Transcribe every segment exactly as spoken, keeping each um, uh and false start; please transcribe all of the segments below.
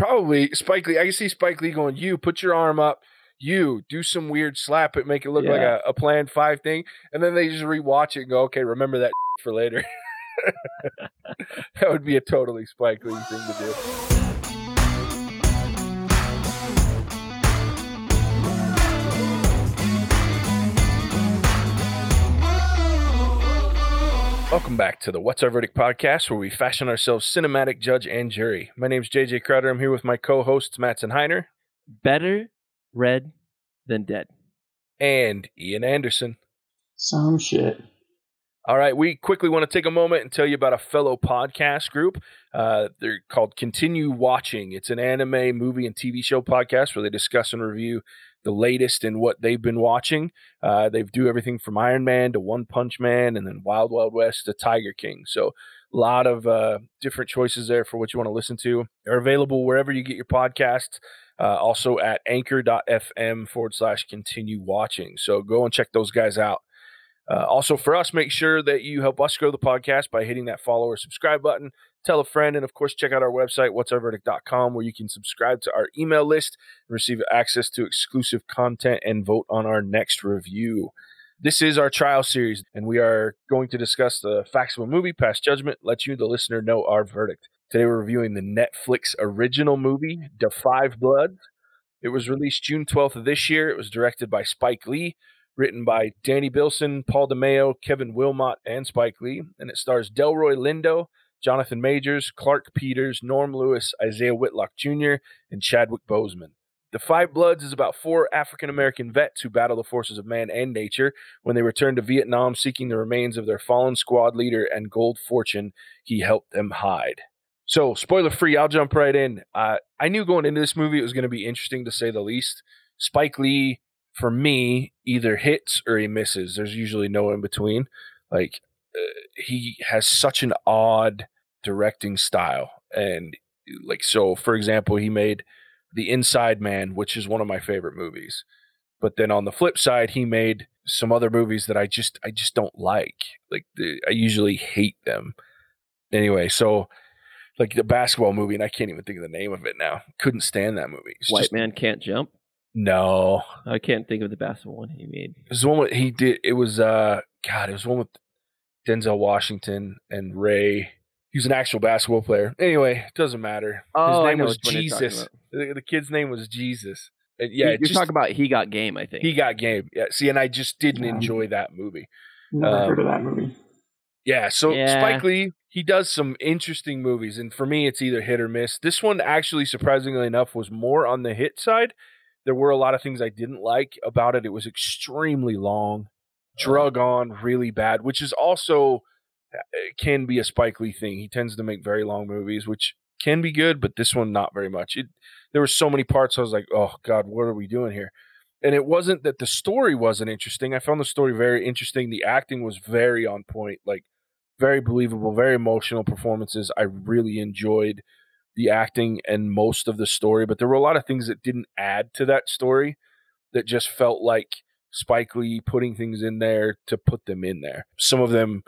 probably Spike Lee. I can see Spike Lee going, you put your arm up, you do some weird slap it, make it look yeah. like a, a Plan five thing. And then they just rewatch it and go, okay, remember that for later. That would be a totally Spike Lee thing to do. Welcome back to the What's Our Verdict podcast, where we fashion ourselves cinematic judge and jury. My name's J J Crowder. I'm here with my co-hosts, Mattson Heiner. Better red than dead. And Ian Anderson. Some shit. All right, we quickly want to take a moment and tell you about a fellow podcast group. Uh, they're called Continue Watching. It's an anime, movie, and T V show podcast where they discuss and review the latest in what they've been watching. Uh, they do everything from Iron Man to One Punch Man and then Wild Wild West to Tiger King. So a lot of uh, different choices there for what you want to listen to. They're available wherever you get your podcasts. Uh, also at anchor dot f m forward slash continue watching. So go and check those guys out. Uh, also for us, make sure that you help us grow the podcast by hitting that follow or subscribe button. Tell a friend, and of course, check out our website, whats our verdict dot com, where you can subscribe to our email list and receive access to exclusive content and vote on our next review. This is our trial series, and we are going to discuss the facts of a movie, pass judgment, let you, the listener, know our verdict. Today, we're reviewing the Netflix original movie, Da five Bloods. It was released June twelfth of this year. It was directed by Spike Lee. Written by Danny Bilson, Paul DeMeo, Kevin Wilmot, and Spike Lee. And it stars Delroy Lindo, Jonathan Majors, Clark Peters, Norm Lewis, Isaiah Whitlock Junior, and Chadwick Boseman. The Five Bloods is about four African-American vets who battle the forces of man and nature when they return to Vietnam seeking the remains of their fallen squad leader and gold fortune he helped them hide. So, spoiler-free, I'll jump right in. Uh, I knew going into this movie it was going to be interesting, to say the least. Spike Lee, for me, either hits or he misses. There's usually no in between. Like, uh, he has such an odd directing style. And, like, so, for example, he made The Inside Man, which is one of my favorite movies. But then on the flip side, he made some other movies that I just I just don't like. Like, the, I usually hate them. Anyway, so, like, the basketball movie, and I can't even think of the name of it now. Couldn't stand that movie. It's White just, Man Can't Jump? No, I can't think of the basketball one he made. It was the one with, he did. It was uh, God. It was one with Denzel Washington and Ray. He was an actual basketball player. Anyway, it doesn't matter. Oh, His name was Jesus. The, the kid's name was Jesus. And yeah, you're just, talking about He Got Game. I think He Got Game. Yeah. See, and I just didn't yeah. enjoy that movie. Never um, heard of that movie. Yeah. So yeah. Spike Lee, he does some interesting movies, and for me, it's either hit or miss. This one, actually, surprisingly enough, was more on the hit side. There were a lot of things I didn't like about it. It was extremely long, drug on really bad, which is also can be a Spike Lee thing. He tends to make very long movies, which can be good, but this one, not very much. It, there were so many parts I was like, oh, God, what are we doing here? And it wasn't that the story wasn't interesting. I found the story very interesting. The acting was very on point, like very believable, very emotional performances. I really enjoyed the acting and most of the story, but there were a lot of things that didn't add to that story that just felt like Spike Lee putting things in there to put them in there. Some of them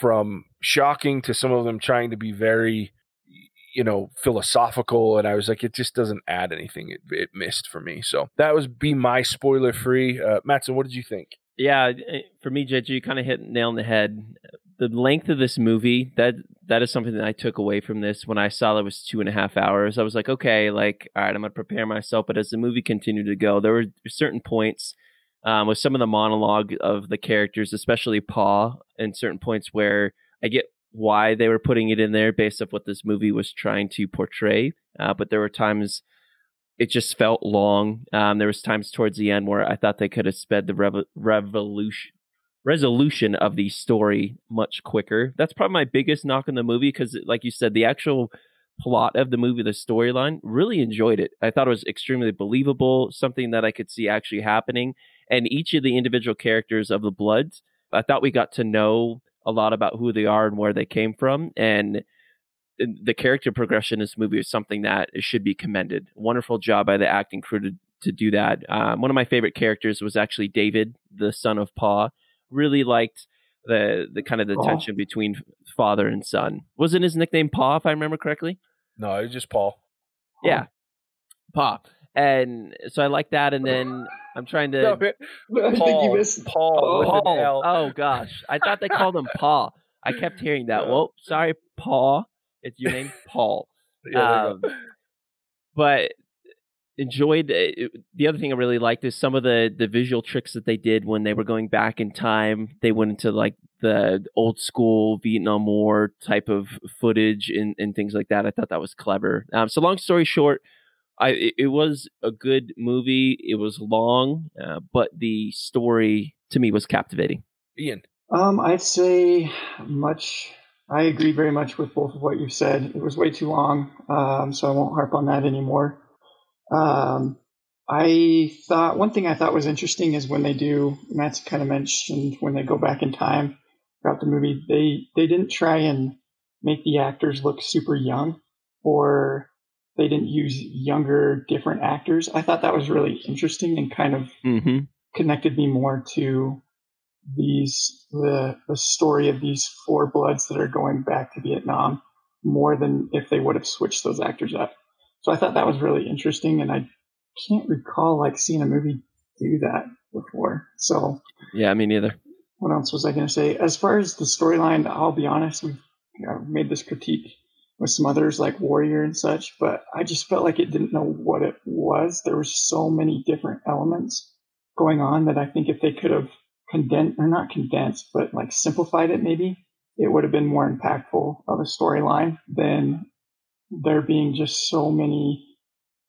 from shocking to some of them trying to be very, you know, philosophical. And I was like, it just doesn't add anything. It, it missed for me. So that was be my spoiler free. Uh, Mattson, what did you think? Yeah, for me, J J, you kind of hit nail on the head. The length of this movie, that that is something that I took away from this. When I saw that it was two and a half hours, I was like, okay, like, all right, I'm going to prepare myself. But as the movie continued to go, there were certain points um, with some of the monologue of the characters, especially Paul, and certain points where I get why they were putting it in there based off what this movie was trying to portray. Uh, but there were times it just felt long. Um, there was times towards the end where I thought they could have sped the rev- revolution. resolution of the story much quicker. That's probably my biggest knock on the movie, because like you said, the actual plot of the movie, the storyline, really enjoyed it. I thought it was extremely believable, something that I could see actually happening. And each of the individual characters of the Bloods, I thought we got to know a lot about who they are and where they came from. And the character progression in this movie is something that should be commended. Wonderful job by the acting crew to, to do that. Um, one of my favorite characters was actually David, the son of Pa. Really liked the the kind of the oh. tension between father and son. Wasn't his nickname Paul, if I remember correctly? No, it was just Paul. Yeah. Pa. And so I like that. And then I'm trying to. No, no, I Paul, think you missed Paul. Oh, Paul. Oh, gosh. I thought they called him Pa. I kept hearing that. Well, sorry, Paul. It's your name, Paul. Yeah, um, but enjoyed it. The other thing I really liked is some of the, the visual tricks that they did when they were going back in time. They went into like the old school Vietnam War type of footage and, and things like that. I thought that was clever. Um, so long story short, I it, it was a good movie. It was long, uh, but the story to me was captivating. Ian? Um, I'd say much... I agree very much with both of what you said. It was way too long, um, so I won't harp on that anymore. Um, I thought one thing I thought was interesting is when they do, Matt's kind of mentioned when they go back in time throughout the movie, they, they didn't try and make the actors look super young, or they didn't use younger, different actors. I thought that was really interesting and kind of mm-hmm. connected me more to these the the story of these four bloods that are going back to Vietnam more than if they would have switched those actors up. So I thought that was really interesting, and I can't recall like seeing a movie do that before. So yeah, me neither. What else was I going to say? As far as the storyline, I'll be honest, we've you know, made this critique with some others like Warrior and such, but I just felt like it didn't know what it was. There were so many different elements going on that I think if they could have condensed or not condensed, but like simplified it, maybe it would have been more impactful of a storyline than there being just so many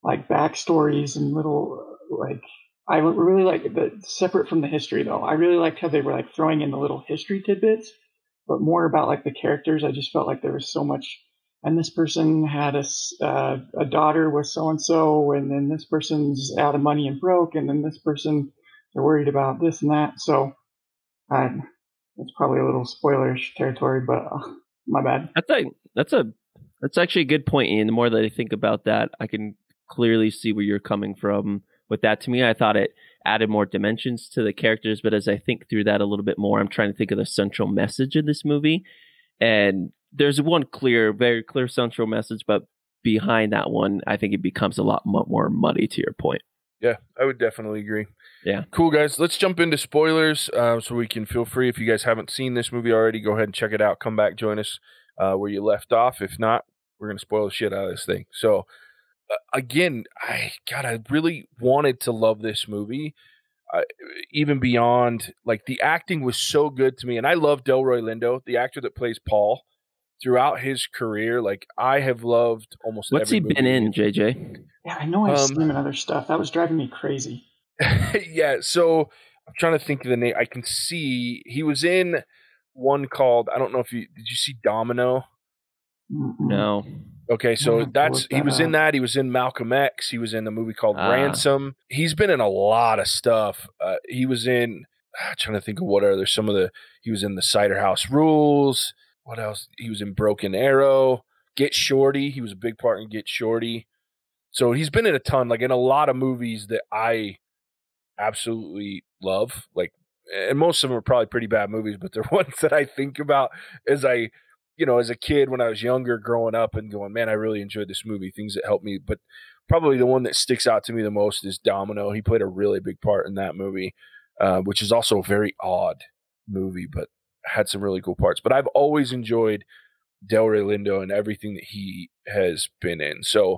like backstories and little like. I really like the separate from the history though. I really liked how they were like throwing in the little history tidbits, but more about like the characters. I just felt like there was so much. And this person had a uh, a daughter with so and so, and then this person's out of money and broke, and then this person. They're worried about this and that, so uh, it's probably a little spoilerish territory, but uh, my bad. That's a, that's a that's actually a good point, Ian. The more that I think about that, I can clearly see where you're coming from with that. To me, I thought it added more dimensions to the characters, but as I think through that a little bit more, I'm trying to think of the central message of this movie, and there's one clear, very clear central message, but behind that one, I think it becomes a lot more muddy to your point. Yeah, I would definitely agree. Yeah. Cool, guys. Let's jump into spoilers uh, so we can feel free. If you guys haven't seen this movie already, go ahead and check it out. Come back, join us uh, where you left off. If not, we're going to spoil the shit out of this thing. So, uh, again, I God, I really wanted to love this movie, uh, even beyond, like, the acting was so good to me. And I love Delroy Lindo, the actor that plays Paul, throughout his career. Like, I have loved almost What's every What's he been in, J J? Yeah, I know I've um, seen him in other stuff. That was driving me crazy. Yeah, so I'm trying to think of the name. I can see he was in one called, I don't know if you, did you see Domino? No. Okay, so that's, that he was out. in that. He was in Malcolm X. He was in a movie called ah. Ransom. He's been in a lot of stuff. Uh, he was in, I'm trying to think of what other, some of the, he was in The Cider House Rules. What else? He was in Broken Arrow. Get Shorty. He was a big part in Get Shorty. So he's been in a ton, like in a lot of movies that I absolutely love. Like, and most of them are probably pretty bad movies, but they're ones that I think about as I, you know, as a kid when I was younger growing up and going, man, I really enjoyed this movie, things that helped me. But probably the one that sticks out to me the most is Domino. He played a really big part in that movie, uh, which is also a very odd movie, but had some really cool parts. But I've always enjoyed Delroy Lindo and everything that he has been in. So,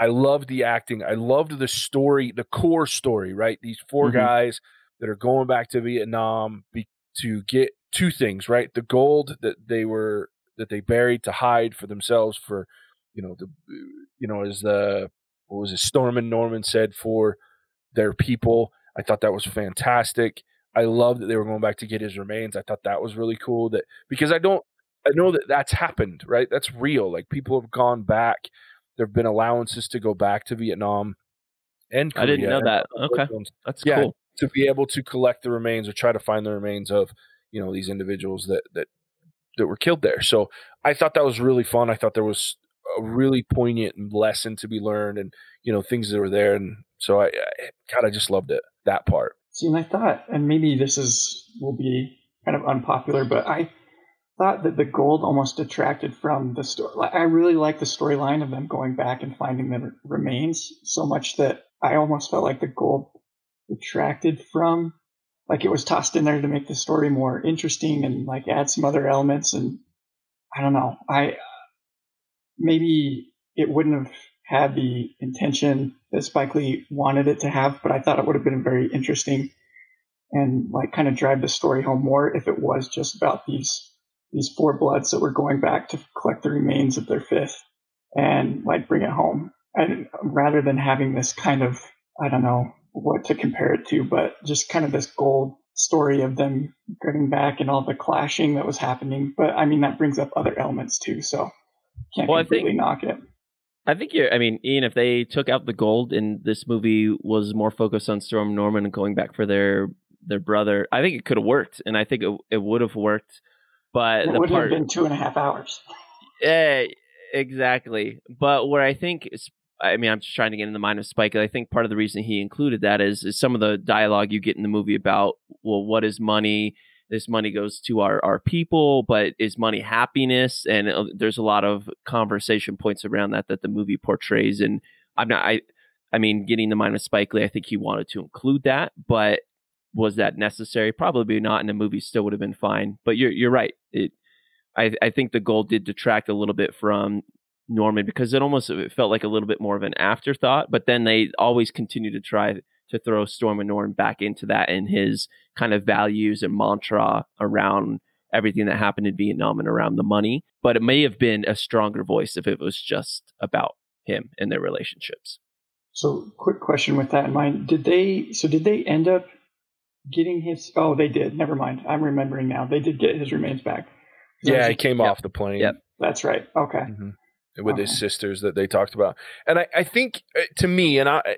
I loved the acting. I loved the story, the core story, right? These four mm-hmm. guys that are going back to Vietnam be, to get two things, right? The gold that they were that they buried to hide for themselves, for you know the you know as the what was it, Stormin Norman said, for their people. I thought that was fantastic. I loved that they were going back to get his remains. I thought that was really cool. That because I don't I know that that's happened, right? That's real. Like people have gone back. There have been allowances to go back to Vietnam and Korea. I didn't know that. Okay. That's yeah, cool. To be able to collect the remains or try to find the remains of, you know, these individuals that, that, that were killed there. So I thought that was really fun. I thought there was a really poignant lesson to be learned and, you know, things that were there. And so I, I God, I just loved it, that part. See, and I thought, and maybe this is will be kind of unpopular, but I thought that the gold almost detracted from the story. I really like the storyline of them going back and finding the remains so much that I almost felt like the gold detracted from, like it was tossed in there to make the story more interesting and like add some other elements. And I don't know, I maybe it wouldn't have had the intention that Spike Lee wanted it to have, but I thought it would have been very interesting and like kind of drive the story home more if it was just about these these four bloods that were going back to collect the remains of their fifth and like bring it home. And rather than having this kind of, I don't know what to compare it to, but just kind of this gold story of them getting back and all the clashing that was happening. But I mean, that brings up other elements too, so can't well, completely I think, knock it. I think you're, I mean, Ian, if they took out the gold and this movie was more focused on Storm Norman and going back for their their brother, I think it could have worked, and I think it, it would have worked. But it would have been two and a half hours. Yeah, exactly. But where I think, I mean, I'm just trying to get in the mind of Spike. I think part of the reason he included that is, is some of the dialogue you get in the movie about, well, what is money? This money goes to our, our people, but is money happiness? And uh, there's a lot of conversation points around that that the movie portrays. And I'm not, I, I mean, getting in the mind of Spike Lee, I think he wanted to include that, but was that necessary? Probably not. And the movie still would have been fine. But you're you're right. It, I I think the goal did detract a little bit from Norman because it almost it felt like a little bit more of an afterthought. But then they always continue to try to throw Storm and Norm back into that and his kind of values and mantra around everything that happened in Vietnam and around the money. But it may have been a stronger voice if it was just about him and their relationships. So quick question with that in mind. Did they, so did they end up getting his, oh, they did. Never mind. I'm remembering now. They did get his remains back. Yeah, he came yep. off the plane. Yep. That's right. Okay. Mm-hmm. With okay. his sisters that they talked about. And I, I think, to me, and I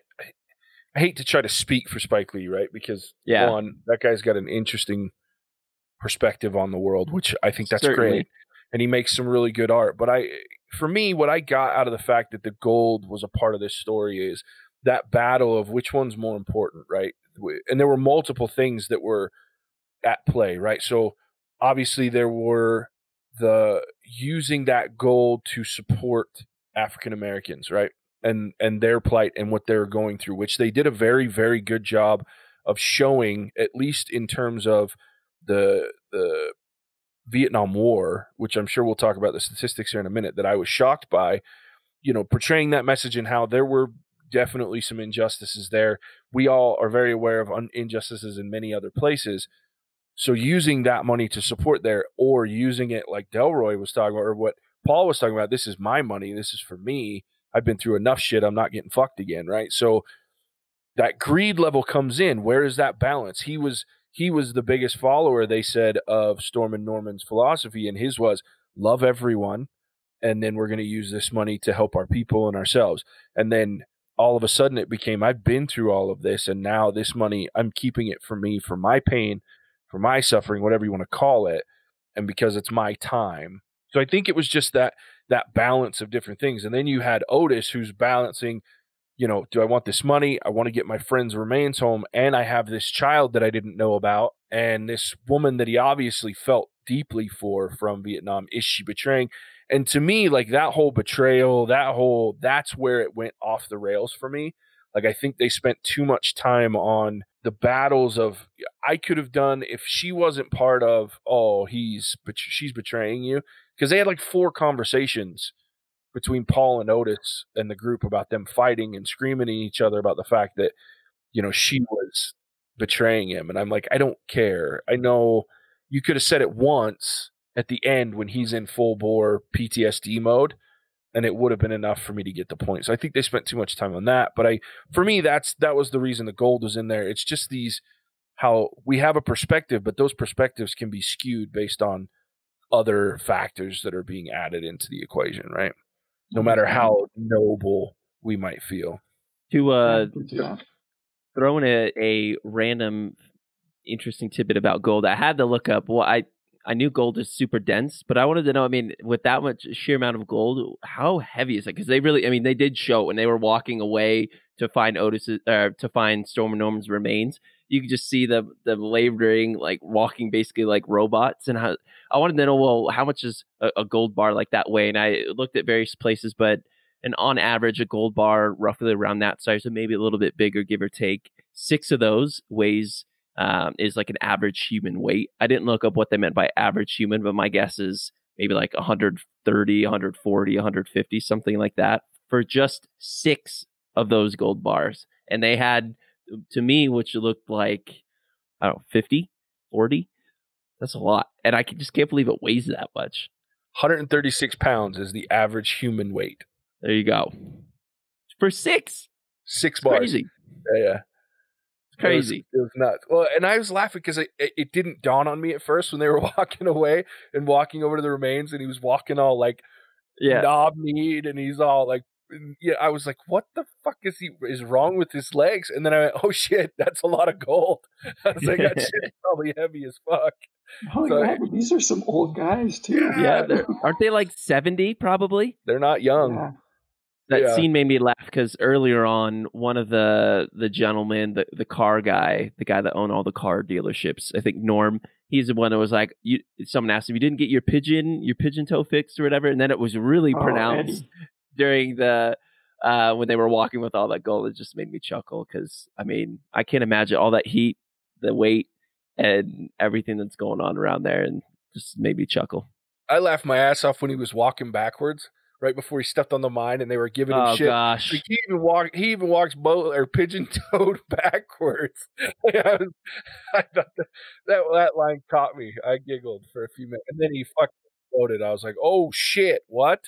I hate to try to speak for Spike Lee, right? Because, yeah. one, that guy's got an interesting perspective on the world, which I think that's Certainly. great. And he makes some really good art. But I, for me, what I got out of the fact that the gold was a part of this story is that battle of which one's more important, right? And there were multiple things that were at play, right? So obviously there were the using that gold to support African Americans, right? And and their plight and what they're going through, which they did a very, very good job of showing, at least in terms of the the Vietnam War, which I'm sure we'll talk about the statistics here in a minute, that I was shocked by, you know, portraying that message and how there were definitely some injustices there. We all are very aware of un- injustices in many other places. So using that money to support there, or using it like Delroy was talking about, or what Paul was talking about, this is my money, this is for me, I've been through enough shit, I'm not getting fucked again, right? So that greed level comes in. Where is that balance? He was he was the biggest follower, they said, of Storm and Norman's philosophy, and his was love everyone, and then we're going to use this money to help our people and ourselves. And then all of a sudden it became, I've been through all of this, and now this money, I'm keeping it for me, for my pain, for my suffering, whatever you want to call it, and because it's my time. So I think it was just that that balance of different things. And then you had Otis, who's balancing, you know, do I want this money? I want to get my friend's remains home, and I have this child that I didn't know about, and this woman that he obviously felt deeply for from Vietnam. Is she betraying? And to me, like that whole betrayal, that whole, that's where it went off the rails for me. Like, I think they spent too much time on the battles of, I could have done if she wasn't part of, oh, he's, but she's betraying you. Because they had like four conversations between Paul and Otis and the group about them fighting and screaming at each other about the fact that, you know, she was betraying him. And I'm like, I don't care. I know you could have said it once at the end when he's in full bore P T S D mode, and it would have been enough for me to get the point. So I think they spent too much time on that. But I, for me, that's that was the reason the gold was in there. It's just these, how we have a perspective, but those perspectives can be skewed based on other factors that are being added into the equation, right? No matter how noble we might feel. To uh, yeah. throw in a, a random interesting tidbit about gold, I had to look up. Well, I. I knew gold is super dense, but I wanted to know, I mean, with that much sheer amount of gold, how heavy is it? Because they really, I mean, they did show when they were walking away to find Otis, uh, to find Storm and Norman's remains. you can just see them them laboring, like walking basically like robots. And how, I wanted to know, well, how much is a, a gold bar like that weigh? And I looked at various places, but and on average, a gold bar roughly around that size, so maybe a little bit bigger, give or take. Six of those weighs um, is like an average human weight. I didn't look up what they meant by average human, but my guess is maybe like one hundred thirty, one hundred forty, one hundred fifty, something like that, for just six of those gold bars. And they had, to me, which looked like, I don't know, fifty, forty. That's a lot. And I can, just can't believe it weighs that much. one hundred thirty-six pounds is the average human weight. There you go. For six. Six bars. Crazy. Yeah, yeah. Crazy. It was, it was nuts. Well, and I was laughing because it, it didn't dawn on me at first when they were walking away and walking over to the remains, and he was walking all like yeah. knob-kneed, and he's all like, yeah, I was like, what the fuck is he is wrong with his legs? And then I went, oh shit, that's a lot of gold. I was like, that shit's probably heavy as fuck. Oh, so, yeah, these are some old guys too. Yeah, yeah aren't they like seventy probably? They're not young. Yeah. That yeah. scene made me laugh because earlier on, one of the the gentlemen, the, the car guy, the guy that owned all the car dealerships, I think Norm, he's the one that was like, you, someone asked him, you didn't get your pigeon, your pigeon toe fixed or whatever. And then it was really oh, pronounced Eddie. during the, uh, when they were walking with all that gold. It just made me chuckle because, I mean, I can't imagine all that heat, the weight, and everything that's going on around there, and just made me chuckle. I laughed my ass off when he was walking backwards. Right before he stepped on the mine, and they were giving him oh, shit. Gosh. Like he even walked. He even walks bo- or pigeon-toed backwards. Like I, was, I thought that, that that line caught me. I giggled for a few minutes, and then he fucking exploded. I was like, "Oh shit, what?"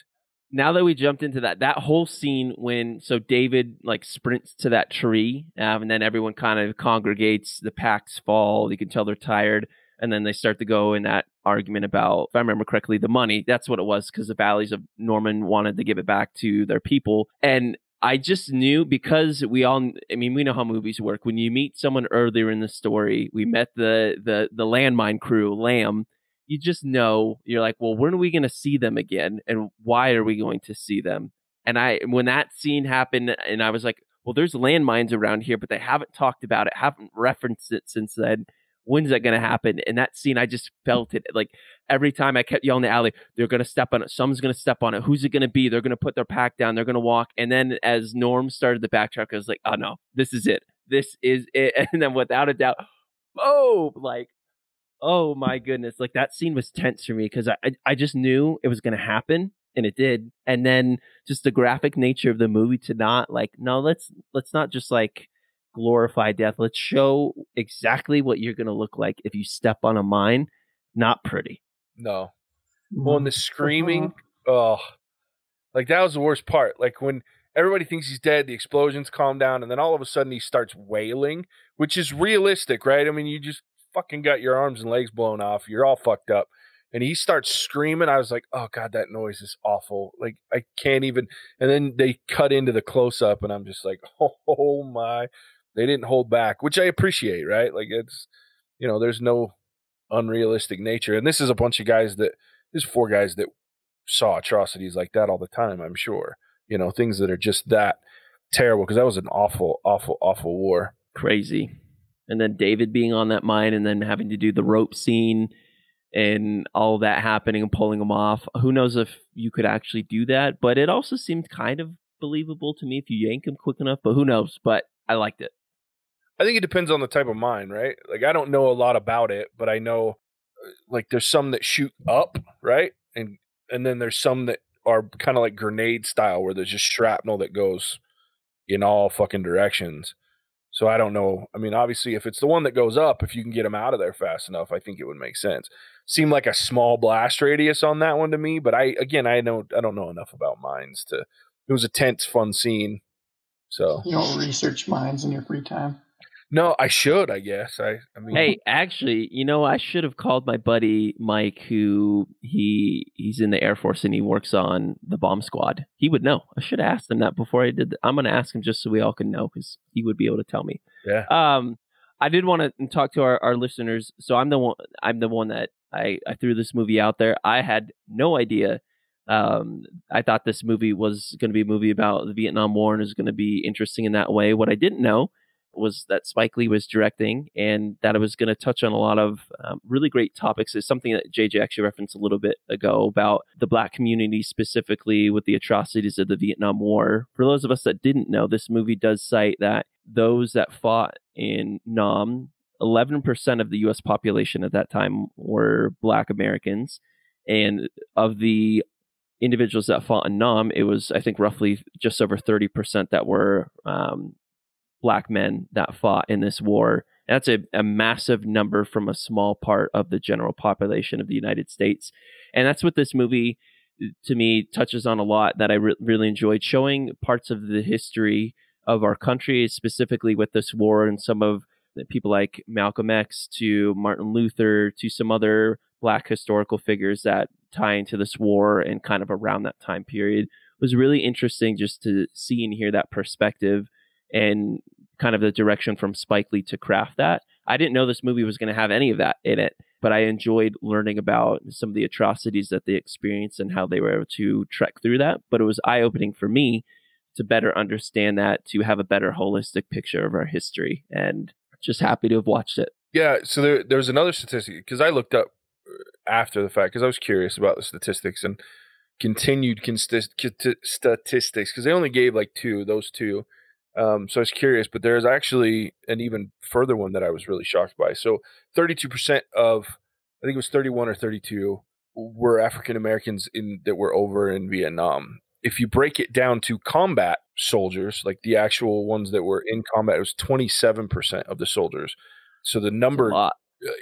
Now that we jumped into that, that whole scene when so David like sprints to that tree, um, and then everyone kind of congregates. The packs fall. You can tell they're tired. And then they start to go in that argument about, if I remember correctly, the money. That's what it was, because the Valleys of Norman wanted to give it back to their people. And I just knew, because we all, I mean, we know how movies work. When you meet someone earlier in the story, we met the the the landmine crew, Lamb. You just know, you're like, well, when are we going to see them again? And why are we going to see them? And I, when that scene happened, and I was like, well, there's landmines around here, but they haven't talked about it, haven't referenced it since then. When's that going to happen? And that scene, I just felt it. Like every time I kept yelling at Allie, they're going to step on it. Someone's going to step on it. Who's it going to be? They're going to put their pack down. They're going to walk. And then as Norm started the backtrack, I was like, oh no, this is it. This is it. And then without a doubt, oh, like, oh my goodness. Like that scene was tense for me because I, I, I just knew it was going to happen. And it did. And then just the graphic nature of the movie to not like, no, let's, let's not just like, glorify death. Let's show exactly what you're going to look like if you step on a mine. Not pretty. No. Well, and the screaming, oh, like that was the worst part. Like when everybody thinks he's dead, the explosions calm down, and then all of a sudden he starts wailing, which is realistic, right? I mean, you just fucking got your arms and legs blown off. You're all fucked up. And he starts screaming. I was like, oh God, that noise is awful. Like I can't even. And then they cut into the close up, and I'm just like, oh my. They didn't hold back, which I appreciate, right? Like it's, you know, there's no unrealistic nature. And this is a bunch of guys that, there's four guys that saw atrocities like that all the time, I'm sure. You know, things that are just that terrible, because that was an awful, awful, awful war. Crazy. And then David being on that mine and then having to do the rope scene and all that happening and pulling them off. Who knows if you could actually do that, but it also seemed kind of believable to me if you yank them quick enough, but who knows? But I liked it. I think it depends on the type of mine, right? Like, I don't know a lot about it, but I know, like, there's some that shoot up, right? And and then there's some that are kind of like grenade style, where there's just shrapnel that goes in all fucking directions. So I don't know. I mean, obviously, if it's the one that goes up, if you can get them out of there fast enough, I think it would make sense. Seemed like a small blast radius on that one to me, but I, again, I don't, I don't know enough about mines to. It was a tense, fun scene. So you don't research mines in your free time. No, I should, I guess. I, I mean, hey, actually, you know, I should have called my buddy Mike, who he he's in the Air Force and he works on the bomb squad. He would know. I should have asked him that before I did. That. I'm going to ask him just so we all can know, because he would be able to tell me. Yeah. Um, I did want to talk to our, our listeners. So I'm the one. I'm the one that I, I threw this movie out there. I had no idea. Um, I thought this movie was going to be a movie about the Vietnam War and is going to be interesting in that way. What I didn't know. was that Spike Lee was directing, and that it was going to touch on a lot of um, really great topics. It's something that J J actually referenced a little bit ago about the Black community, specifically with the atrocities of the Vietnam War. For those of us that didn't know, this movie does cite that those that fought in Nam, eleven percent of the U S population at that time were Black Americans. And of the individuals that fought in Nam, it was, I think, roughly just over thirty percent that were um, Black men that fought in this war. And that's a, a massive number from a small part of the general population of the United States. And that's what this movie, to me, touches on a lot that I re- really enjoyed, showing parts of the history of our country, specifically with this war, and some of the people like Malcolm X to Martin Luther to some other Black historical figures that tie into this war and kind of around that time period. It was really interesting just to see and hear that perspective and kind of the direction from Spike Lee to craft that. I didn't know this movie was going to have any of that in it, but I enjoyed learning about some of the atrocities that they experienced and how they were able to trek through that. But it was eye-opening for me to better understand that, to have a better holistic picture of our history, and just happy to have watched it. Yeah, so there, there's another statistic, because I looked up after the fact, because I was curious about the statistics and continued consist- statistics, because they only gave like two, those two. Um, so I was curious, but there's actually an even further one that I was really shocked by. So thirty-two percent of, I think it was thirty-one or thirty-two, were African Americans in that were over in Vietnam. If you break it down to combat soldiers, like the actual ones that were in combat, it was twenty-seven percent of the soldiers. So the number, that's a lot.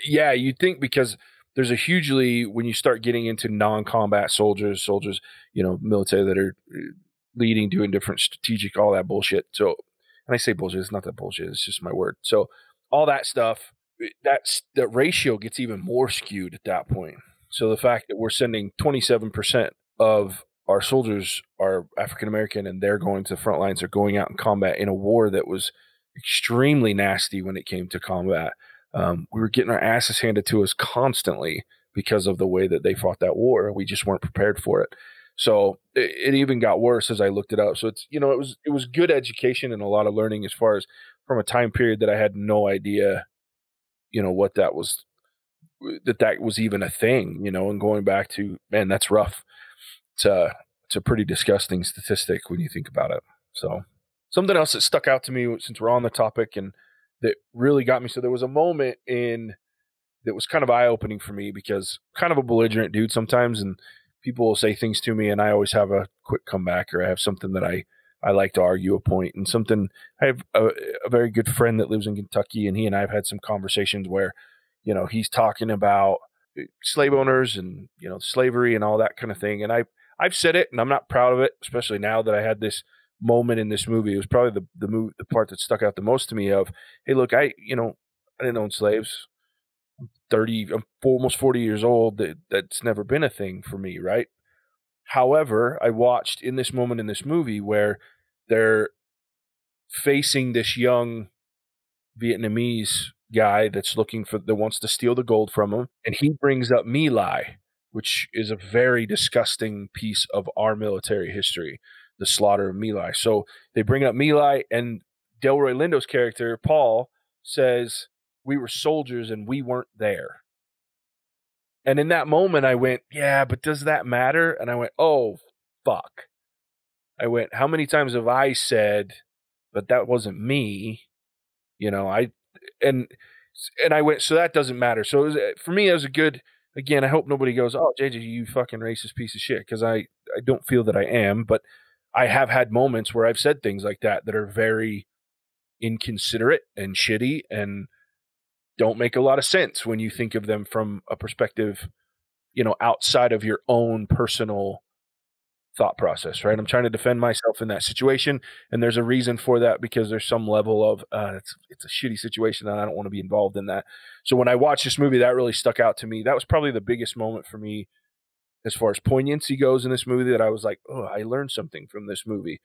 Yeah, you'd think, because there's a hugely, when you start getting into non-combat soldiers, soldiers, you know, military that are leading, doing different strategic, all that bullshit. So, and I say bullshit, it's not that bullshit, it's just my word. So all that stuff, that's, that ratio gets even more skewed at that point. So the fact that we're sending twenty-seven percent of our soldiers are African American, and they're going to the front lines, they're going out in combat in a war that was extremely nasty when it came to combat. Um, we were getting our asses handed to us constantly because of the way that they fought that war. We just weren't prepared for it. So it, it even got worse as I looked it up. So it's, you know, it was, it was good education and a lot of learning as far as from a time period that I had no idea, you know, what that was, that that was even a thing, you know, and going back to, man, that's rough. It's a, it's a pretty disgusting statistic when you think about it. So something else that stuck out to me, since we're on the topic, and that really got me. So there was a moment in that was kind of eye-opening for me, because kind of a belligerent dude sometimes, and people will say things to me and I always have a quick comeback, or I have something that I, I like to argue a point, and something. I have a, a very good friend that lives in Kentucky, and he and I have had some conversations where, you know, he's talking about slave owners and, you know, slavery and all that kind of thing. And I, I've said it, and I'm not proud of it, especially now that I had this moment in this movie. It was probably the the, move, the part that stuck out the most to me of, hey, look, I, you know, I didn't own slaves. I'm thirty, I'm almost forty years old. That, that's never been a thing for me, right? However, I watched in this moment in this movie where they're facing this young Vietnamese guy that's looking for, that wants to steal the gold from him, and he brings up My Lai, which is a very disgusting piece of our military history, the slaughter of My Lai. So they bring up My Lai, and Delroy Lindo's character, Paul, says, we were soldiers and we weren't there. And in that moment, I went, yeah, but does that matter? And I went, oh, fuck. I went, how many times have I said, but that wasn't me? You know, I, and, and I went, so that doesn't matter. So it was, for me, it was a good, again, I hope nobody goes, oh, J J, you fucking racist piece of shit, because I, I don't feel that I am, but I have had moments where I've said things like that that are very inconsiderate and shitty and don't make a lot of sense when you think of them from a perspective, you know, outside of your own personal thought process, right? I'm trying to defend myself in that situation, and there's a reason for that, because there's some level of uh, it's it's a shitty situation and I don't want to be involved in that. So when I watched this movie, that really stuck out to me. That was probably the biggest moment for me as far as poignancy goes in this movie, that I was like, oh, I learned something from this movie.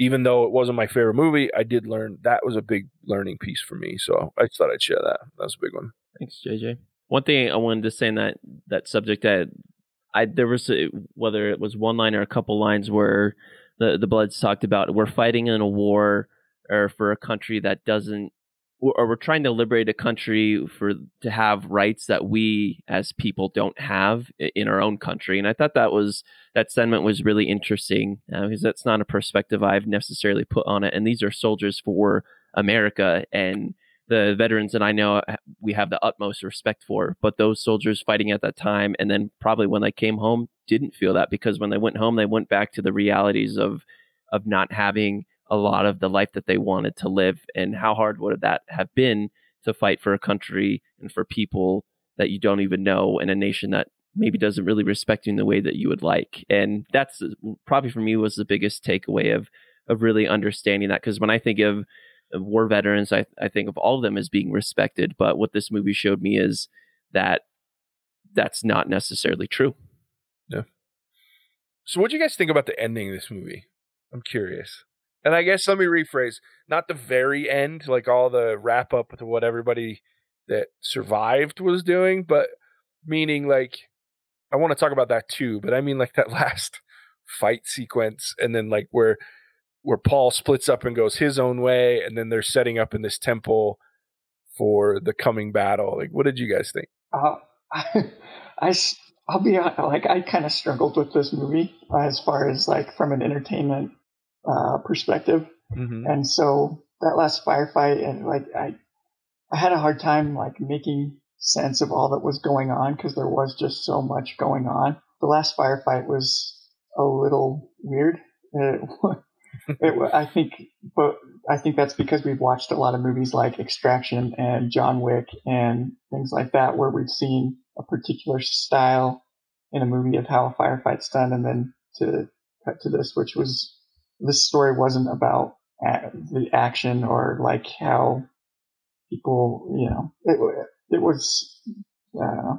Even though it wasn't my favorite movie, I did learn. That was a big learning piece for me. So I just thought I'd share that. That was a big one. Thanks, J J. One thing I wanted to say in that, that subject that I, there was a, whether it was one line or a couple lines where the, the Bloods talked about, we're fighting in a war or for a country that doesn't or we're trying to liberate a country for to have rights that we as people don't have in our own country. And I thought that was that sentiment was really interesting uh, because that's not a perspective I've necessarily put on it. And these are soldiers for America and the veterans that I know we have the utmost respect for. But those soldiers fighting at that time, and then probably when they came home, didn't feel that, because when they went home, they went back to the realities of of not having a lot of the life that they wanted to live. And how hard would that have been to fight for a country and for people that you don't even know, and a nation that maybe doesn't really respect you in the way that you would like. And that's probably for me was the biggest takeaway of, of really understanding that. Because when I think of, of war veterans, I, I think of all of them as being respected. But what this movie showed me is that that's not necessarily true. Yeah. So what do you guys think about the ending of this movie? I'm curious. And I guess let me rephrase, not the very end, like all the wrap up to what everybody that survived was doing, but meaning like, I want to talk about that too, but I mean like that last fight sequence, and then like where, where Paul splits up and goes his own way, and then they're setting up in this temple for the coming battle. Like, what did you guys think? Uh, I, I, I'll be honest, like I kind of struggled with this movie as far as like from an entertainment Uh, perspective, mm-hmm. and so that last firefight, and like I, I had a hard time like making sense of all that was going on, because there was just so much going on. The last firefight was a little weird. It, it, I think, but I think that's because we've watched a lot of movies like Extraction and John Wick and things like that, where we've seen a particular style in a movie of how a firefight's done, and then to cut to this, which was. This story wasn't about the action or like how people, you know, it, it was, uh,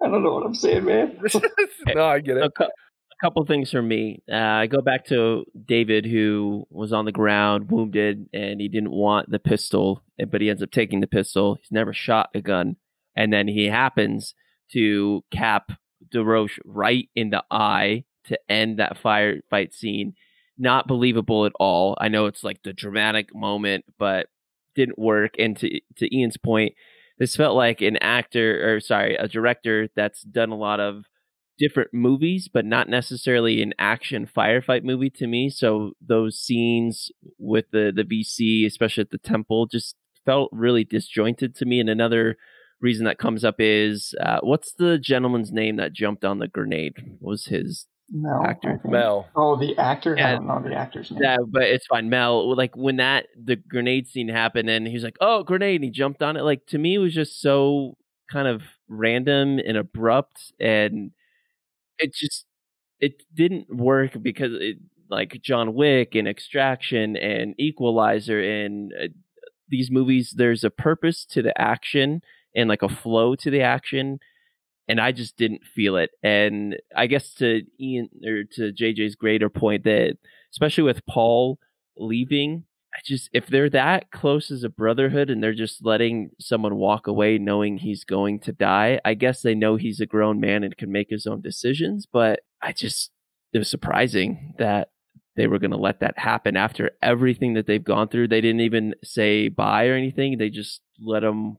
I don't know what I'm saying, man. No, I get it. A, cu- a couple things for me. Uh, I go back to David, who was on the ground, wounded, and he didn't want the pistol, but he ends up taking the pistol. He's never shot a gun. And then he happens to cap DeRoche right in the eye to end that firefight scene. Not believable at all. I know it's like the dramatic moment, but didn't work. And to to Ian's point, this felt like an actor, or sorry, a director that's done a lot of different movies, but not necessarily an action firefight movie to me. So those scenes with the, the V C, especially at the temple, just felt really disjointed to me. And another reason that comes up is, uh, what's the gentleman's name that jumped on the grenade? What was his Mel, actor Mel. Oh, the actor. Yeah. I don't know the actor's name. Yeah, but it's fine. Mel. Like when that the grenade scene happened, and he was like, "Oh, grenade!" and he jumped on it. Like to me, it was just so kind of random and abrupt, and it just it didn't work because it like John Wick and Extraction and Equalizer and uh, these movies. There's a purpose to the action and like a flow to the action. And I just didn't feel it. And I guess to Ian or to J J's greater point that especially with Paul leaving, I just if they're that close as a brotherhood and they're just letting someone walk away knowing he's going to die, I guess they know he's a grown man and can make his own decisions. But I just it was surprising that they were going to let that happen after everything that they've gone through. They didn't even say bye or anything. They just let him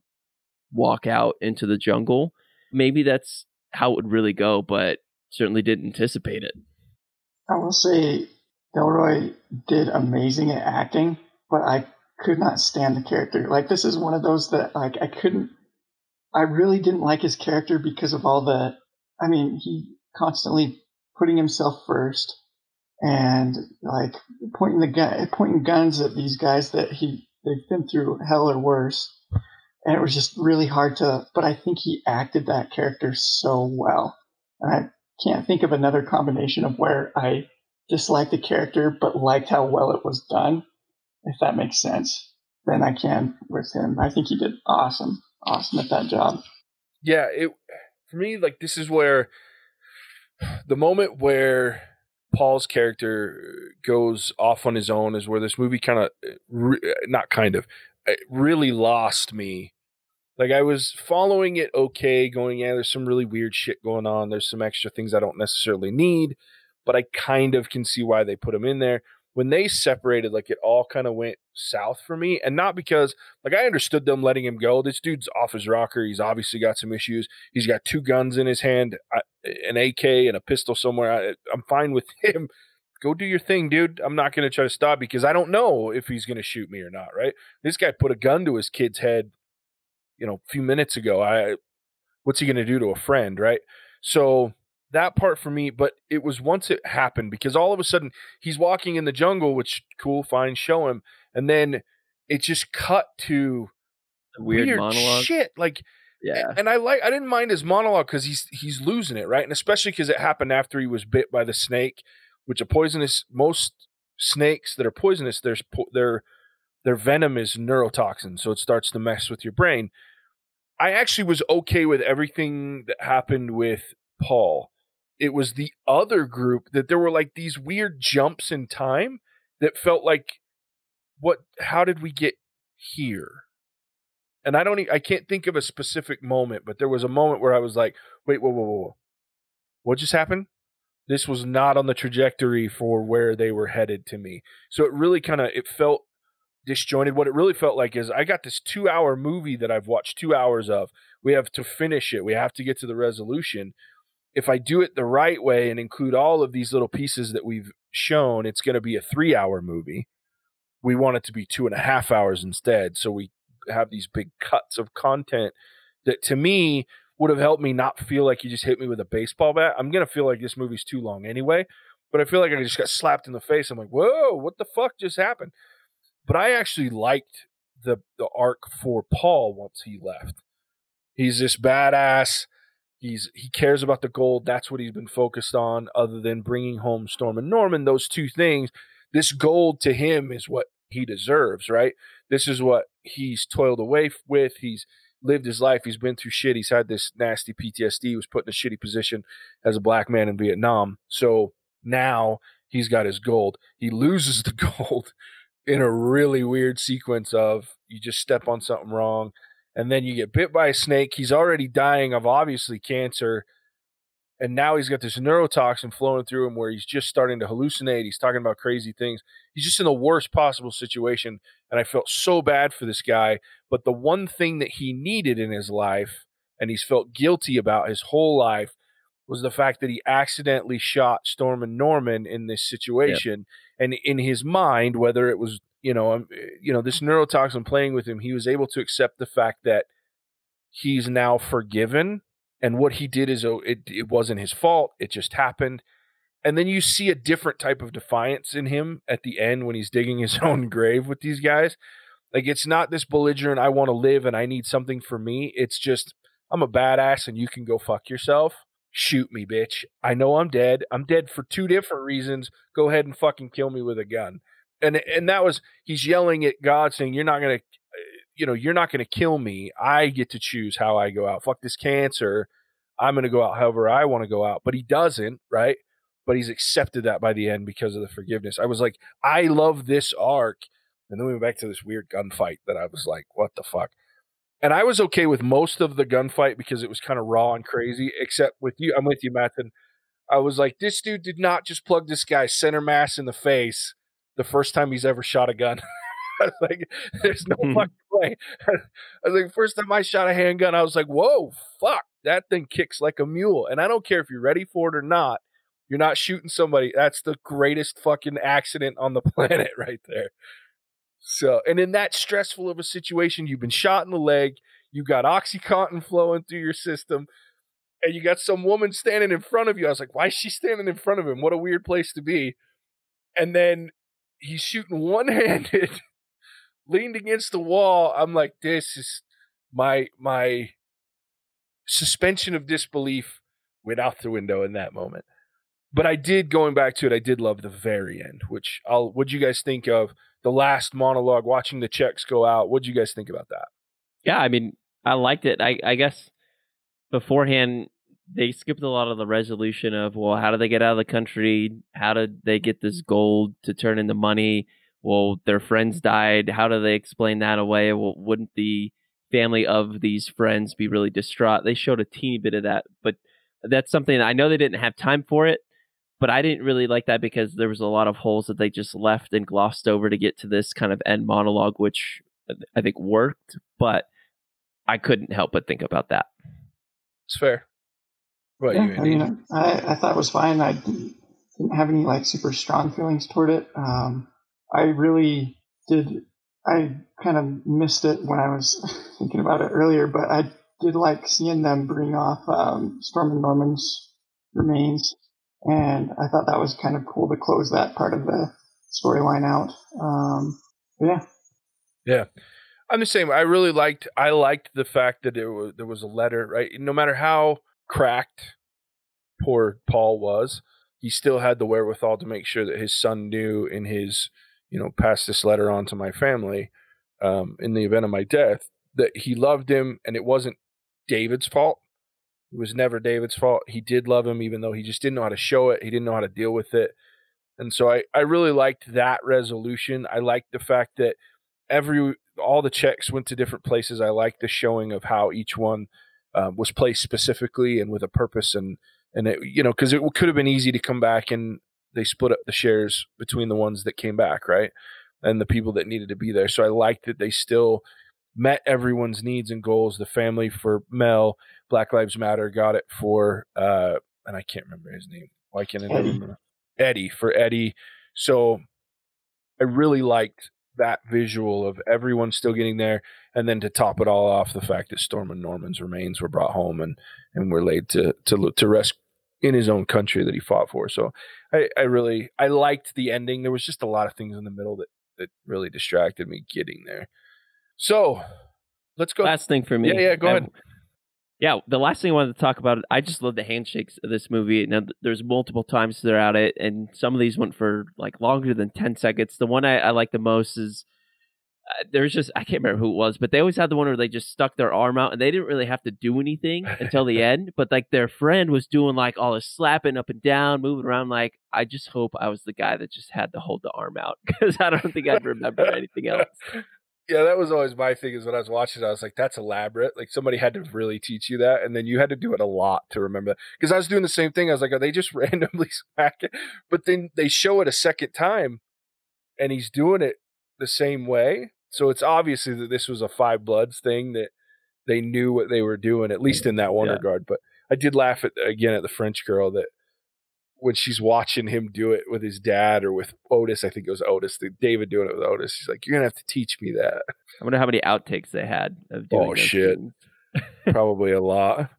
walk out into the jungle. Maybe that's how it would really go, but certainly didn't anticipate it. I will say Delroy did amazing at acting, but I could not stand the character. Like this is one of those that like I couldn't, I really didn't like his character because of all the, I mean, he constantly putting himself first and like pointing the gun, pointing guns at these guys that he, they've been through hell or worse. And it was just really hard to, but I think he acted that character so well. And I can't think of another combination of where I disliked the character, but liked how well it was done. If that makes sense, then I can with him. I think he did awesome, awesome at that job. Yeah. It, for me, like this is where the moment where Paul's character goes off on his own is where this movie kind of, not kind of, it really lost me. Like I was following it okay, going, yeah, there's some really weird shit going on. There's some extra things I don't necessarily need, but I kind of can see why they put them in there. when they separated, like, it all kind of went south for me. And not because, like, I understood them letting him go. This dude's off his rocker. He's obviously got some issues. He's got two guns in his hand, an A K and a pistol somewhere. I, I'm fine with him. Go do your thing, dude. I'm not going to try to stop because I don't know if he's going to shoot me or not, right? This guy put a gun to his kid's head, you know, a few minutes ago. I, what's he going to do to a friend, right? So that part for me, but it was once it happened, because all of a sudden he's walking in the jungle, which cool, fine, show him. And then it just cut to weird, weird monologue shit. Like, yeah. And I like, I didn't mind his monologue because he's, he's losing it. Right. And especially because it happened after he was bit by the snake, which a poisonous, most snakes that are poisonous, there's po- their, their venom is neurotoxin. So it starts to mess with your brain. I actually was okay with everything that happened with Paul. It was the other group that there were like these weird jumps in time that felt like, what, how did we get here? And I don't, I can't think of a specific moment, but there was a moment where I was like, wait, whoa, whoa, whoa. What just happened? This was not on the trajectory for where they were headed to me. So it really kind of, it felt disjointed. What it really felt like is I got this two hour movie that I've watched two hours of. We have to finish it. We have to get to the resolution. If I do it the right way and include all of these little pieces that we've shown, it's going to be a three hour movie. We want it to be two and a half hours instead. So we have these big cuts of content that to me would have helped me not feel like you just hit me with a baseball bat. I'm going to feel like this movie's too long anyway, but I feel like I just got slapped in the face. I'm like, whoa, what the fuck just happened? But I actually liked the, the arc for Paul once he left. He's this badass. He's, he cares about the gold. That's what he's been focused on, other than bringing home Storm and Norman. Those two things, this gold to him is what he deserves, right? This is what he's toiled away with. He's lived his life. He's been through shit. He's had this nasty P T S D. He was put in a shitty position as a black man in Vietnam. So now he's got his gold. He loses the gold in a really weird sequence of you just step on something wrong. And then you get bit by a snake. He's already dying of obviously cancer. And now he's got this neurotoxin flowing through him where he's just starting to hallucinate. He's talking about crazy things. He's just in the worst possible situation. And I felt so bad for this guy. But the one thing that he needed in his life, and he's felt guilty about his whole life, was the fact that he accidentally shot Storm and Norman in this situation. Yep. And in his mind, whether it was, you know, you know, this neurotoxin playing with him, he was able to accept the fact that he's now forgiven, and what he did is, it, it wasn't his fault. It just happened. And then you see a different type of defiance in him at the end when he's digging his own grave with these guys. Like, it's not this belligerent, I want to live and I need something for me. It's just, I'm a badass and you can go fuck yourself. Shoot me, bitch. I know I'm dead. I'm dead for two different reasons. Go ahead and fucking kill me with a gun. And and that was, he's yelling at God saying, you're not going to, you know, you're not going to kill me. I get to choose how I go out. Fuck this cancer. I'm going to go out however I want to go out. But he doesn't, right? But he's accepted that by the end because of the forgiveness. I was like, I love this arc. And then we went back to this weird gunfight that I was like, what the fuck? And I was okay with most of the gunfight because it was kind of raw and crazy, except with you. I'm with you, Matthew. I was like, this dude did not just plug this guy center mass in the face the first time he's ever shot a gun. I was like, there's no fucking way. I was like, first time I shot a handgun, I was like, whoa, fuck, that thing kicks like a mule. And I don't care if you're ready for it or not. You're not shooting somebody. That's the greatest fucking accident on the planet right there. So, and in that stressful of a situation, you've been shot in the leg, you got OxyContin flowing through your system, and you got some woman standing in front of you. I was like, why is she standing in front of him? What a weird place to be. And then he's shooting one-handed, leaned against the wall. I'm like, this is my my suspension of disbelief went out the window in that moment. But I did, going back to it, I did love the very end, which I'll, what'd you guys think of the last monologue, watching the checks go out? What'd you guys think about that? Yeah, I mean, I liked it. I, I guess beforehand, they skipped a lot of the resolution of, well, how do they get out of the country? How did they get this gold to turn into money? Well, their friends died. How do they explain that away? Well, wouldn't the family of these friends be really distraught? They showed a teeny bit of that, but that's something I know they didn't have time for it, But I didn't really like that because there was a lot of holes that they just left and glossed over to get to this kind of end monologue, which I think worked, but I couldn't help but think about that. It's fair. What about yeah, you, Andy? I mean, I, I thought it was fine. I didn't, didn't have any like super strong feelings toward it. Um, I really did. I kind of missed it when I was thinking about it earlier, but I did like seeing them bring off um, Storm and Norman's remains. And I thought that was kind of cool to close that part of the storyline out. Um, yeah. Yeah. I'm the same. I really liked, I liked the fact that it was, there was a letter, right? No matter how cracked poor Paul was, he still had the wherewithal to make sure that his son knew in his, you know, pass this letter on to my family um, in the event of my death, that he loved him and it wasn't David's fault. It was never David's fault. He did love him, even though he just didn't know how to show it. He didn't know how to deal with it. And so I, I really liked that resolution. I liked the fact that every all the checks went to different places. I liked the showing of how each one uh, was placed specifically and with a purpose. And, and it, you know, because it could have been easy to come back and they split up the shares between the ones that came back, right? And the people that needed to be there. So I liked that they still met everyone's needs and goals. The family for Mel, Black Lives Matter got it for, uh, and I can't remember his name. Why can't I remember? Eddie, for Eddie. So I really liked that visual of everyone still getting there. And then to top it all off, the fact that Storm and Norman's remains were brought home and, and were laid to, to, to rest in his own country that he fought for. So I, I really, I liked the ending. There was just a lot of things in the middle that, that really distracted me getting there. So let's go. Last thing for me. Yeah, yeah, go I, ahead. Yeah, the last thing I wanted to talk about, I just love the handshakes of this movie. Now, there's multiple times they're at it, and some of these went for like longer than ten seconds. The one I, I like the most is uh, there's just, I can't remember who it was, but they always had the one where they just stuck their arm out, and they didn't really have to do anything until the end. But like their friend was doing like all this slapping up and down, moving around. Like, I just hope I was the guy that just had to hold the arm out, because I don't think I'd remember anything else. Yeah, that was always my thing is when I was watching it, I was like, that's elaborate. Like somebody had to really teach you that. And then you had to do it a lot to remember that. Because I was doing the same thing. I was like, are they just randomly smacking? But then they show it a second time and he's doing it the same way. So it's obviously that this was a Five Bloods thing, that they knew what they were doing, at least in that one yeah. regard. But I did laugh at again at the French girl that when she's watching him do it with his dad or with Otis, I think it was Otis, the David doing it with Otis. She's like, you're going to have to teach me that. I wonder how many outtakes they had of doing Oh, shit. Probably a lot.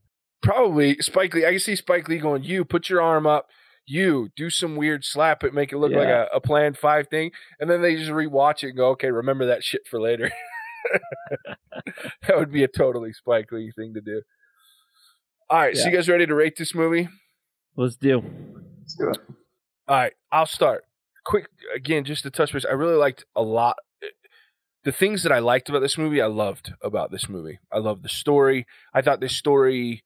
Probably Spike Lee. I can see Spike Lee going, you put your arm up, you do some weird slap it, make it look yeah. like a, a Plan five thing. And then they just rewatch it and go, okay, remember that shit for later. That would be a totally Spike Lee thing to do. All right. Yeah. So you guys ready to rate this movie? Let's do Let's do it. All right, I'll start. Quick, again, just to touch base, I really liked a lot. The things that I liked about this movie, I loved about this movie. I loved the story. I thought this story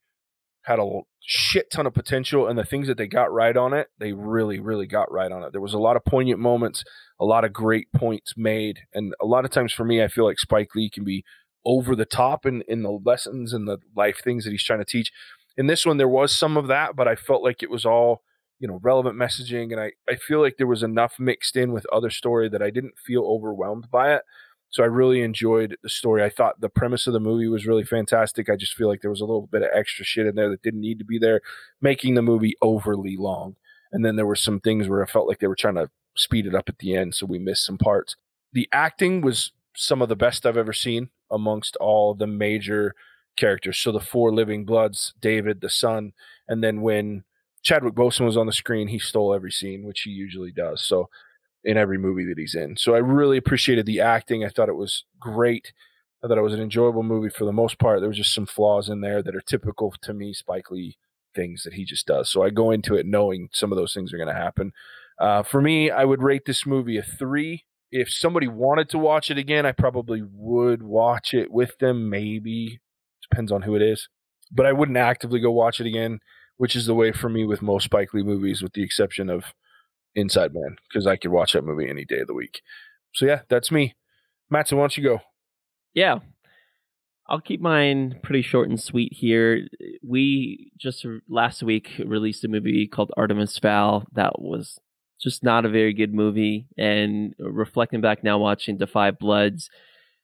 had a shit ton of potential, and the things that they got right on it, they really, really got right on it. There was a lot of poignant moments, a lot of great points made, and a lot of times for me, I feel like Spike Lee can be over the top in, in the lessons and the life things that he's trying to teach. In this one, there was some of that, but I felt like it was all, you know, relevant messaging. And I, I feel like there was enough mixed in with other story that I didn't feel overwhelmed by it. So I really enjoyed the story. I thought the premise of the movie was really fantastic. I just feel like there was a little bit of extra shit in there that didn't need to be there, making the movie overly long. And then there were some things where I felt like they were trying to speed it up at the end, so we missed some parts. The acting was some of the best I've ever seen amongst all the major characters. So the four living bloods, David, the son, and then when Chadwick Boseman was on the screen, he stole every scene, which he usually does. So in every movie that he's in. So I really appreciated the acting. I thought it was great. I thought it was an enjoyable movie for the most part. There was just some flaws in there that are typical to me, Spike Lee things that he just does. So I go into it knowing some of those things are going to happen. Uh, for me, I would rate this movie a three. If somebody wanted to watch it again, I probably would watch it with them, maybe. Depends on who it is, but I wouldn't actively go watch it again, which is the way for me with most Spike Lee movies, with the exception of Inside Man, because I could watch that movie any day of the week. So yeah, that's me. Mattson, why don't you go? Yeah. I'll keep mine pretty short and sweet here. We just last week released a movie called Artemis Fowl. That was just not a very good movie. And reflecting back now, watching Da five Bloods,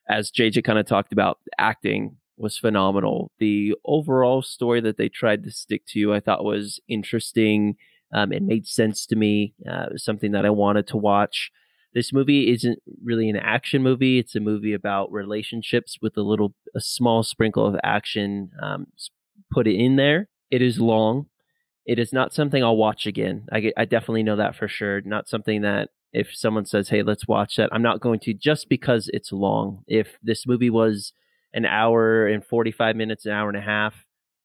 as J J kind of talked about, acting was phenomenal. The overall story that they tried to stick to, I thought was interesting. Um, it made sense to me. Uh, it was something that I wanted to watch. This movie isn't really an action movie. It's a movie about relationships with a little, a small sprinkle of action um, put in there. It is long. It is not something I'll watch again. I, I definitely know that for sure. Not something that if someone says, hey, let's watch that, I'm not going to, just because it's long. If this movie was an hour and forty-five minutes, an hour and a half,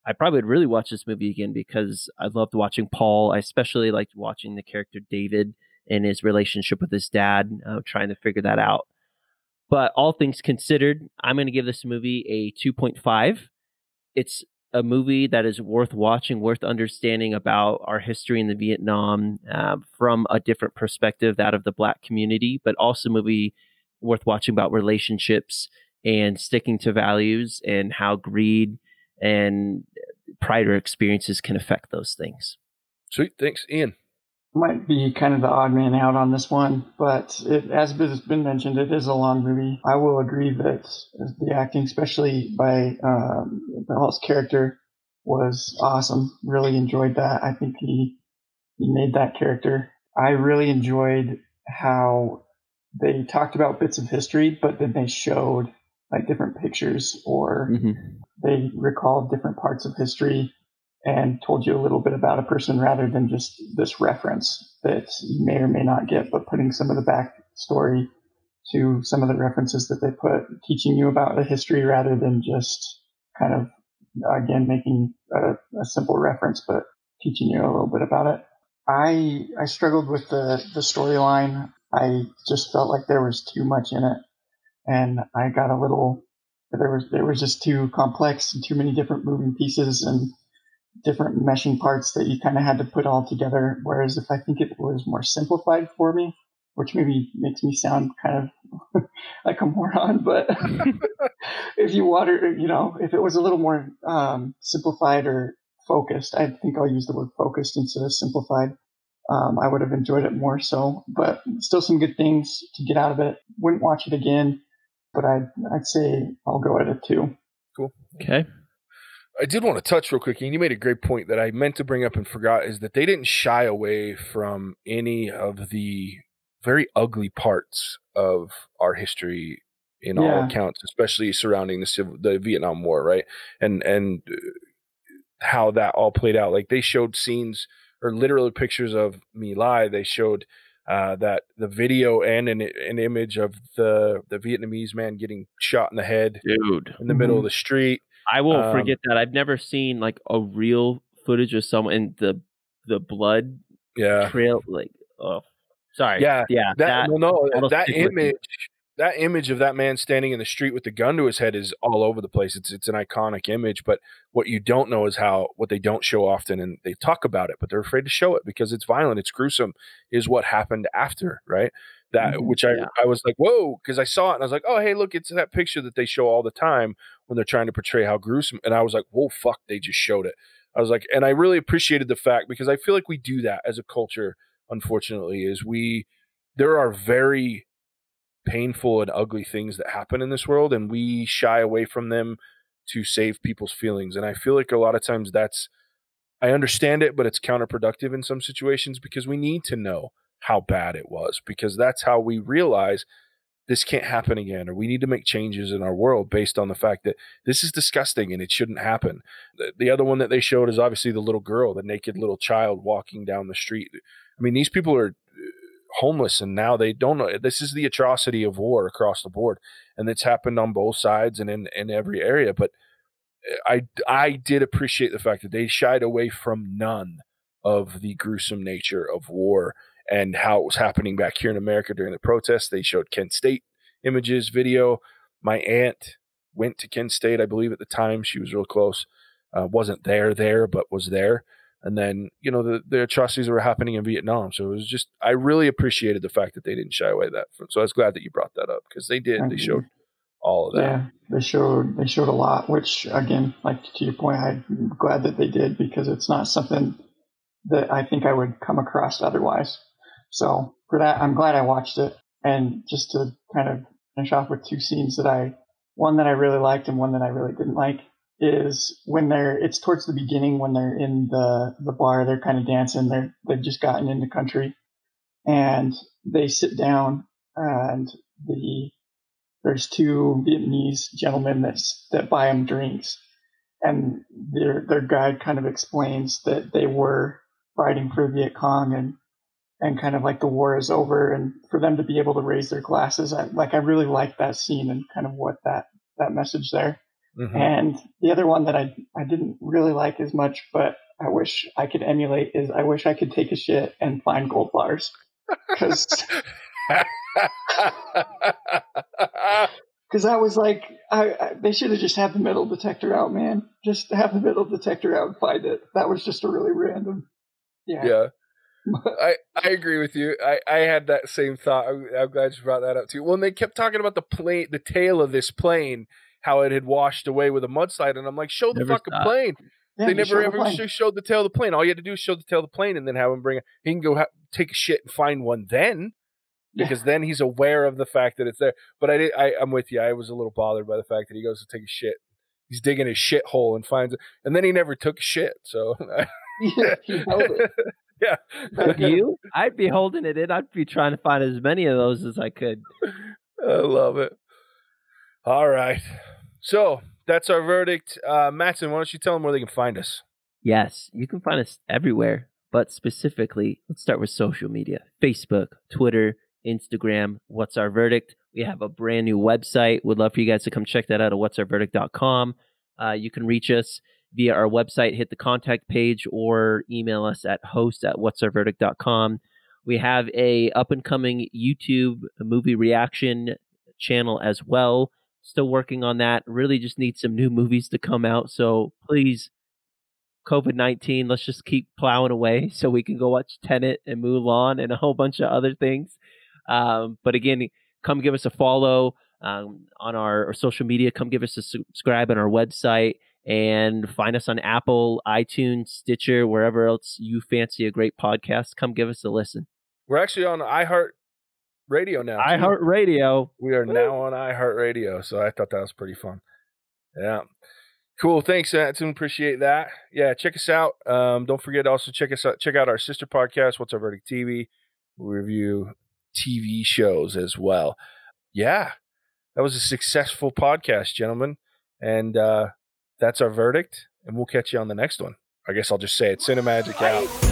I probably would really watch this movie again because I loved watching Paul. I especially liked watching the character David and his relationship with his dad, uh, trying to figure that out. But all things considered, I'm going to give this movie a two point five. It's a movie that is worth watching, worth understanding about our history in the Vietnam uh, from a different perspective, that of the Black community, but also a movie worth watching about relationships and sticking to values and how greed and prior experiences can affect those things. Sweet. Thanks, Ian. Might be kind of the odd man out on this one, but it, as has been mentioned, it is a long movie. I will agree that the acting, especially by um, Paul's character, was awesome. Really enjoyed that. I think he, he made that character. I really enjoyed how they talked about bits of history, but then they showed like different pictures or mm-hmm. they recalled different parts of history and told you a little bit about a person rather than just this reference that you may or may not get, but putting some of the backstory to some of the references that they put, teaching you about the history rather than just kind of, again, making a, a simple reference, but teaching you a little bit about it. I I struggled with the, the storyline. I just felt like there was too much in it, and I got a little, there was, there was just too complex and too many different moving pieces and different meshing parts that you kind of had to put all together. Whereas if I think it was more simplified for me, which maybe makes me sound kind of like a moron, but if you water, you know, if it was a little more um, simplified or focused, I think I'll use the word focused instead of simplified. Um, I would have enjoyed it more so, but still some good things to get out of it. Wouldn't watch it again, but I'd, I'd say I'll go at it too. Cool. Okay. I did want to touch real quick, and you made a great point that I meant to bring up and forgot, is that they didn't shy away from any of the very ugly parts of our history in yeah. all accounts, especially surrounding the civil, the Vietnam War, right? And and how that all played out. Like they showed scenes or literal pictures of My Lai. They showed uh, that the video and an, an image of the the Vietnamese man getting shot in the head, dude, in the middle mm-hmm. of the street. I won't um, forget that. I've never seen like a real footage of someone in the the blood yeah. trail. Like, oh, sorry. Yeah, yeah. That, that, no, no, that image, that image of that man standing in the street with the gun to his head is all over the place. It's it's an iconic image, but what you don't know is how what they don't show often, and they talk about it, but they're afraid to show it because it's violent, it's gruesome, is what happened after, right? That mm-hmm, which I, yeah. I was like, whoa, because I saw it and I was like, oh, hey, look, it's that picture that they show all the time when they're trying to portray how gruesome. And I was like, whoa, fuck, they just showed it. I was like, and I really appreciated the fact, because I feel like we do that as a culture, unfortunately, is we, there are very painful and ugly things that happen in this world, and we shy away from them to save people's feelings. And I feel like a lot of times that's, I understand it, but it's counterproductive in some situations because we need to know how bad it was, because that's how we realize this can't happen again, or we need to make changes in our world based on the fact that this is disgusting and it shouldn't happen. The, the other one that they showed is obviously the little girl, the naked little child walking down the street. I mean, these people are homeless, and now they don't know. This is the atrocity of war across the board, and it's happened on both sides and in, in every area. But I, I did appreciate the fact that they shied away from none of the gruesome nature of war and how it was happening back here in America during the protests. They showed Kent State images, video. My aunt went to Kent State, I believe, at the time. She was real close. Uh, wasn't there there, but was there. And then, you know, the, the atrocities that were happening in Vietnam. So it was just, I really appreciated the fact that they didn't shy away that. So I was glad that you brought that up, because they did. Thank they you. showed all of that. Yeah, they showed they showed a lot, which again, like to your point, I'm glad that they did because it's not something that I think I would come across otherwise. So for that, I'm glad I watched it. And just to kind of finish off with two scenes that I, one that I really liked and one that I really didn't like, is when they're, it's towards the beginning when they're in the, the bar, they're kind of dancing, they're, they've just gotten into country and they sit down and the, there's two Vietnamese gentlemen that's, that buy them drinks and their, their guide kind of explains that they were fighting for Viet Cong and, and kind of like the war is over and for them to be able to raise their glasses. I, like, I really liked that scene and kind of what that, that message there. Mm-hmm. And the other one that I, I didn't really like as much, but I wish I could emulate is I wish I could take a shit and find gold bars. Cause, Cause I was like, I, I they should have just had the metal detector out, man. Just have the metal detector out and find it. That was just a really random. Yeah. Yeah. I, I agree with you. I, I had that same thought. I'm, I'm glad you brought that up too. When they kept talking about the plane, the tail of this plane, how it had washed away with a mudslide, and I'm like, show the never fucking stopped. plane. Yeah, they never ever the showed the tail of the plane. All you had to do is show the tail of the plane, and then have him bring it. He can go ha- take a shit and find one then, because yeah. then he's aware of the fact that it's there. But I did. I, I'm with you. I was a little bothered by the fact that he goes to take a shit. He's digging his shit hole and finds it, and then he never took a shit. So. Yeah, he held it. Yeah. If you, I'd be holding it in. I'd be trying to find as many of those as I could. I love it. All right. So that's our verdict. Uh, Matson, why don't you tell them where they can find us? Yes, you can find us everywhere, but specifically, let's start with social media. Facebook, Twitter, Instagram, What's Our Verdict. We have a brand new website. We'd love for you guys to come check that out at whats our verdict dot com. Uh, you can reach us via our website, hit the contact page, or email us at host at whats our verdict dot com. We have a up-and-coming YouTube movie reaction channel as well. Still working on that. Really just need some new movies to come out. So please, covid nineteen, let's just keep plowing away so we can go watch Tenet and Mulan and a whole bunch of other things. Um, but again, come give us a follow um, on our, our social media. Come give us a subscribe on our website. And find us on Apple, iTunes, Stitcher, wherever else you fancy a great podcast. Come give us a listen. We're actually on iHeart Radio now. iHeart Radio. We are Woo. now on iHeart Radio, so I thought that was pretty fun. Yeah. Cool. Thanks, Anton. Appreciate that. Yeah, check us out. Um, don't forget to also check us out. Check out our sister podcast, What's Our Verdict T V. We review T V shows as well. Yeah. That was a successful podcast, gentlemen. And uh That's our verdict, and we'll catch you on the next one. I guess I'll just say it. Cinemagic out.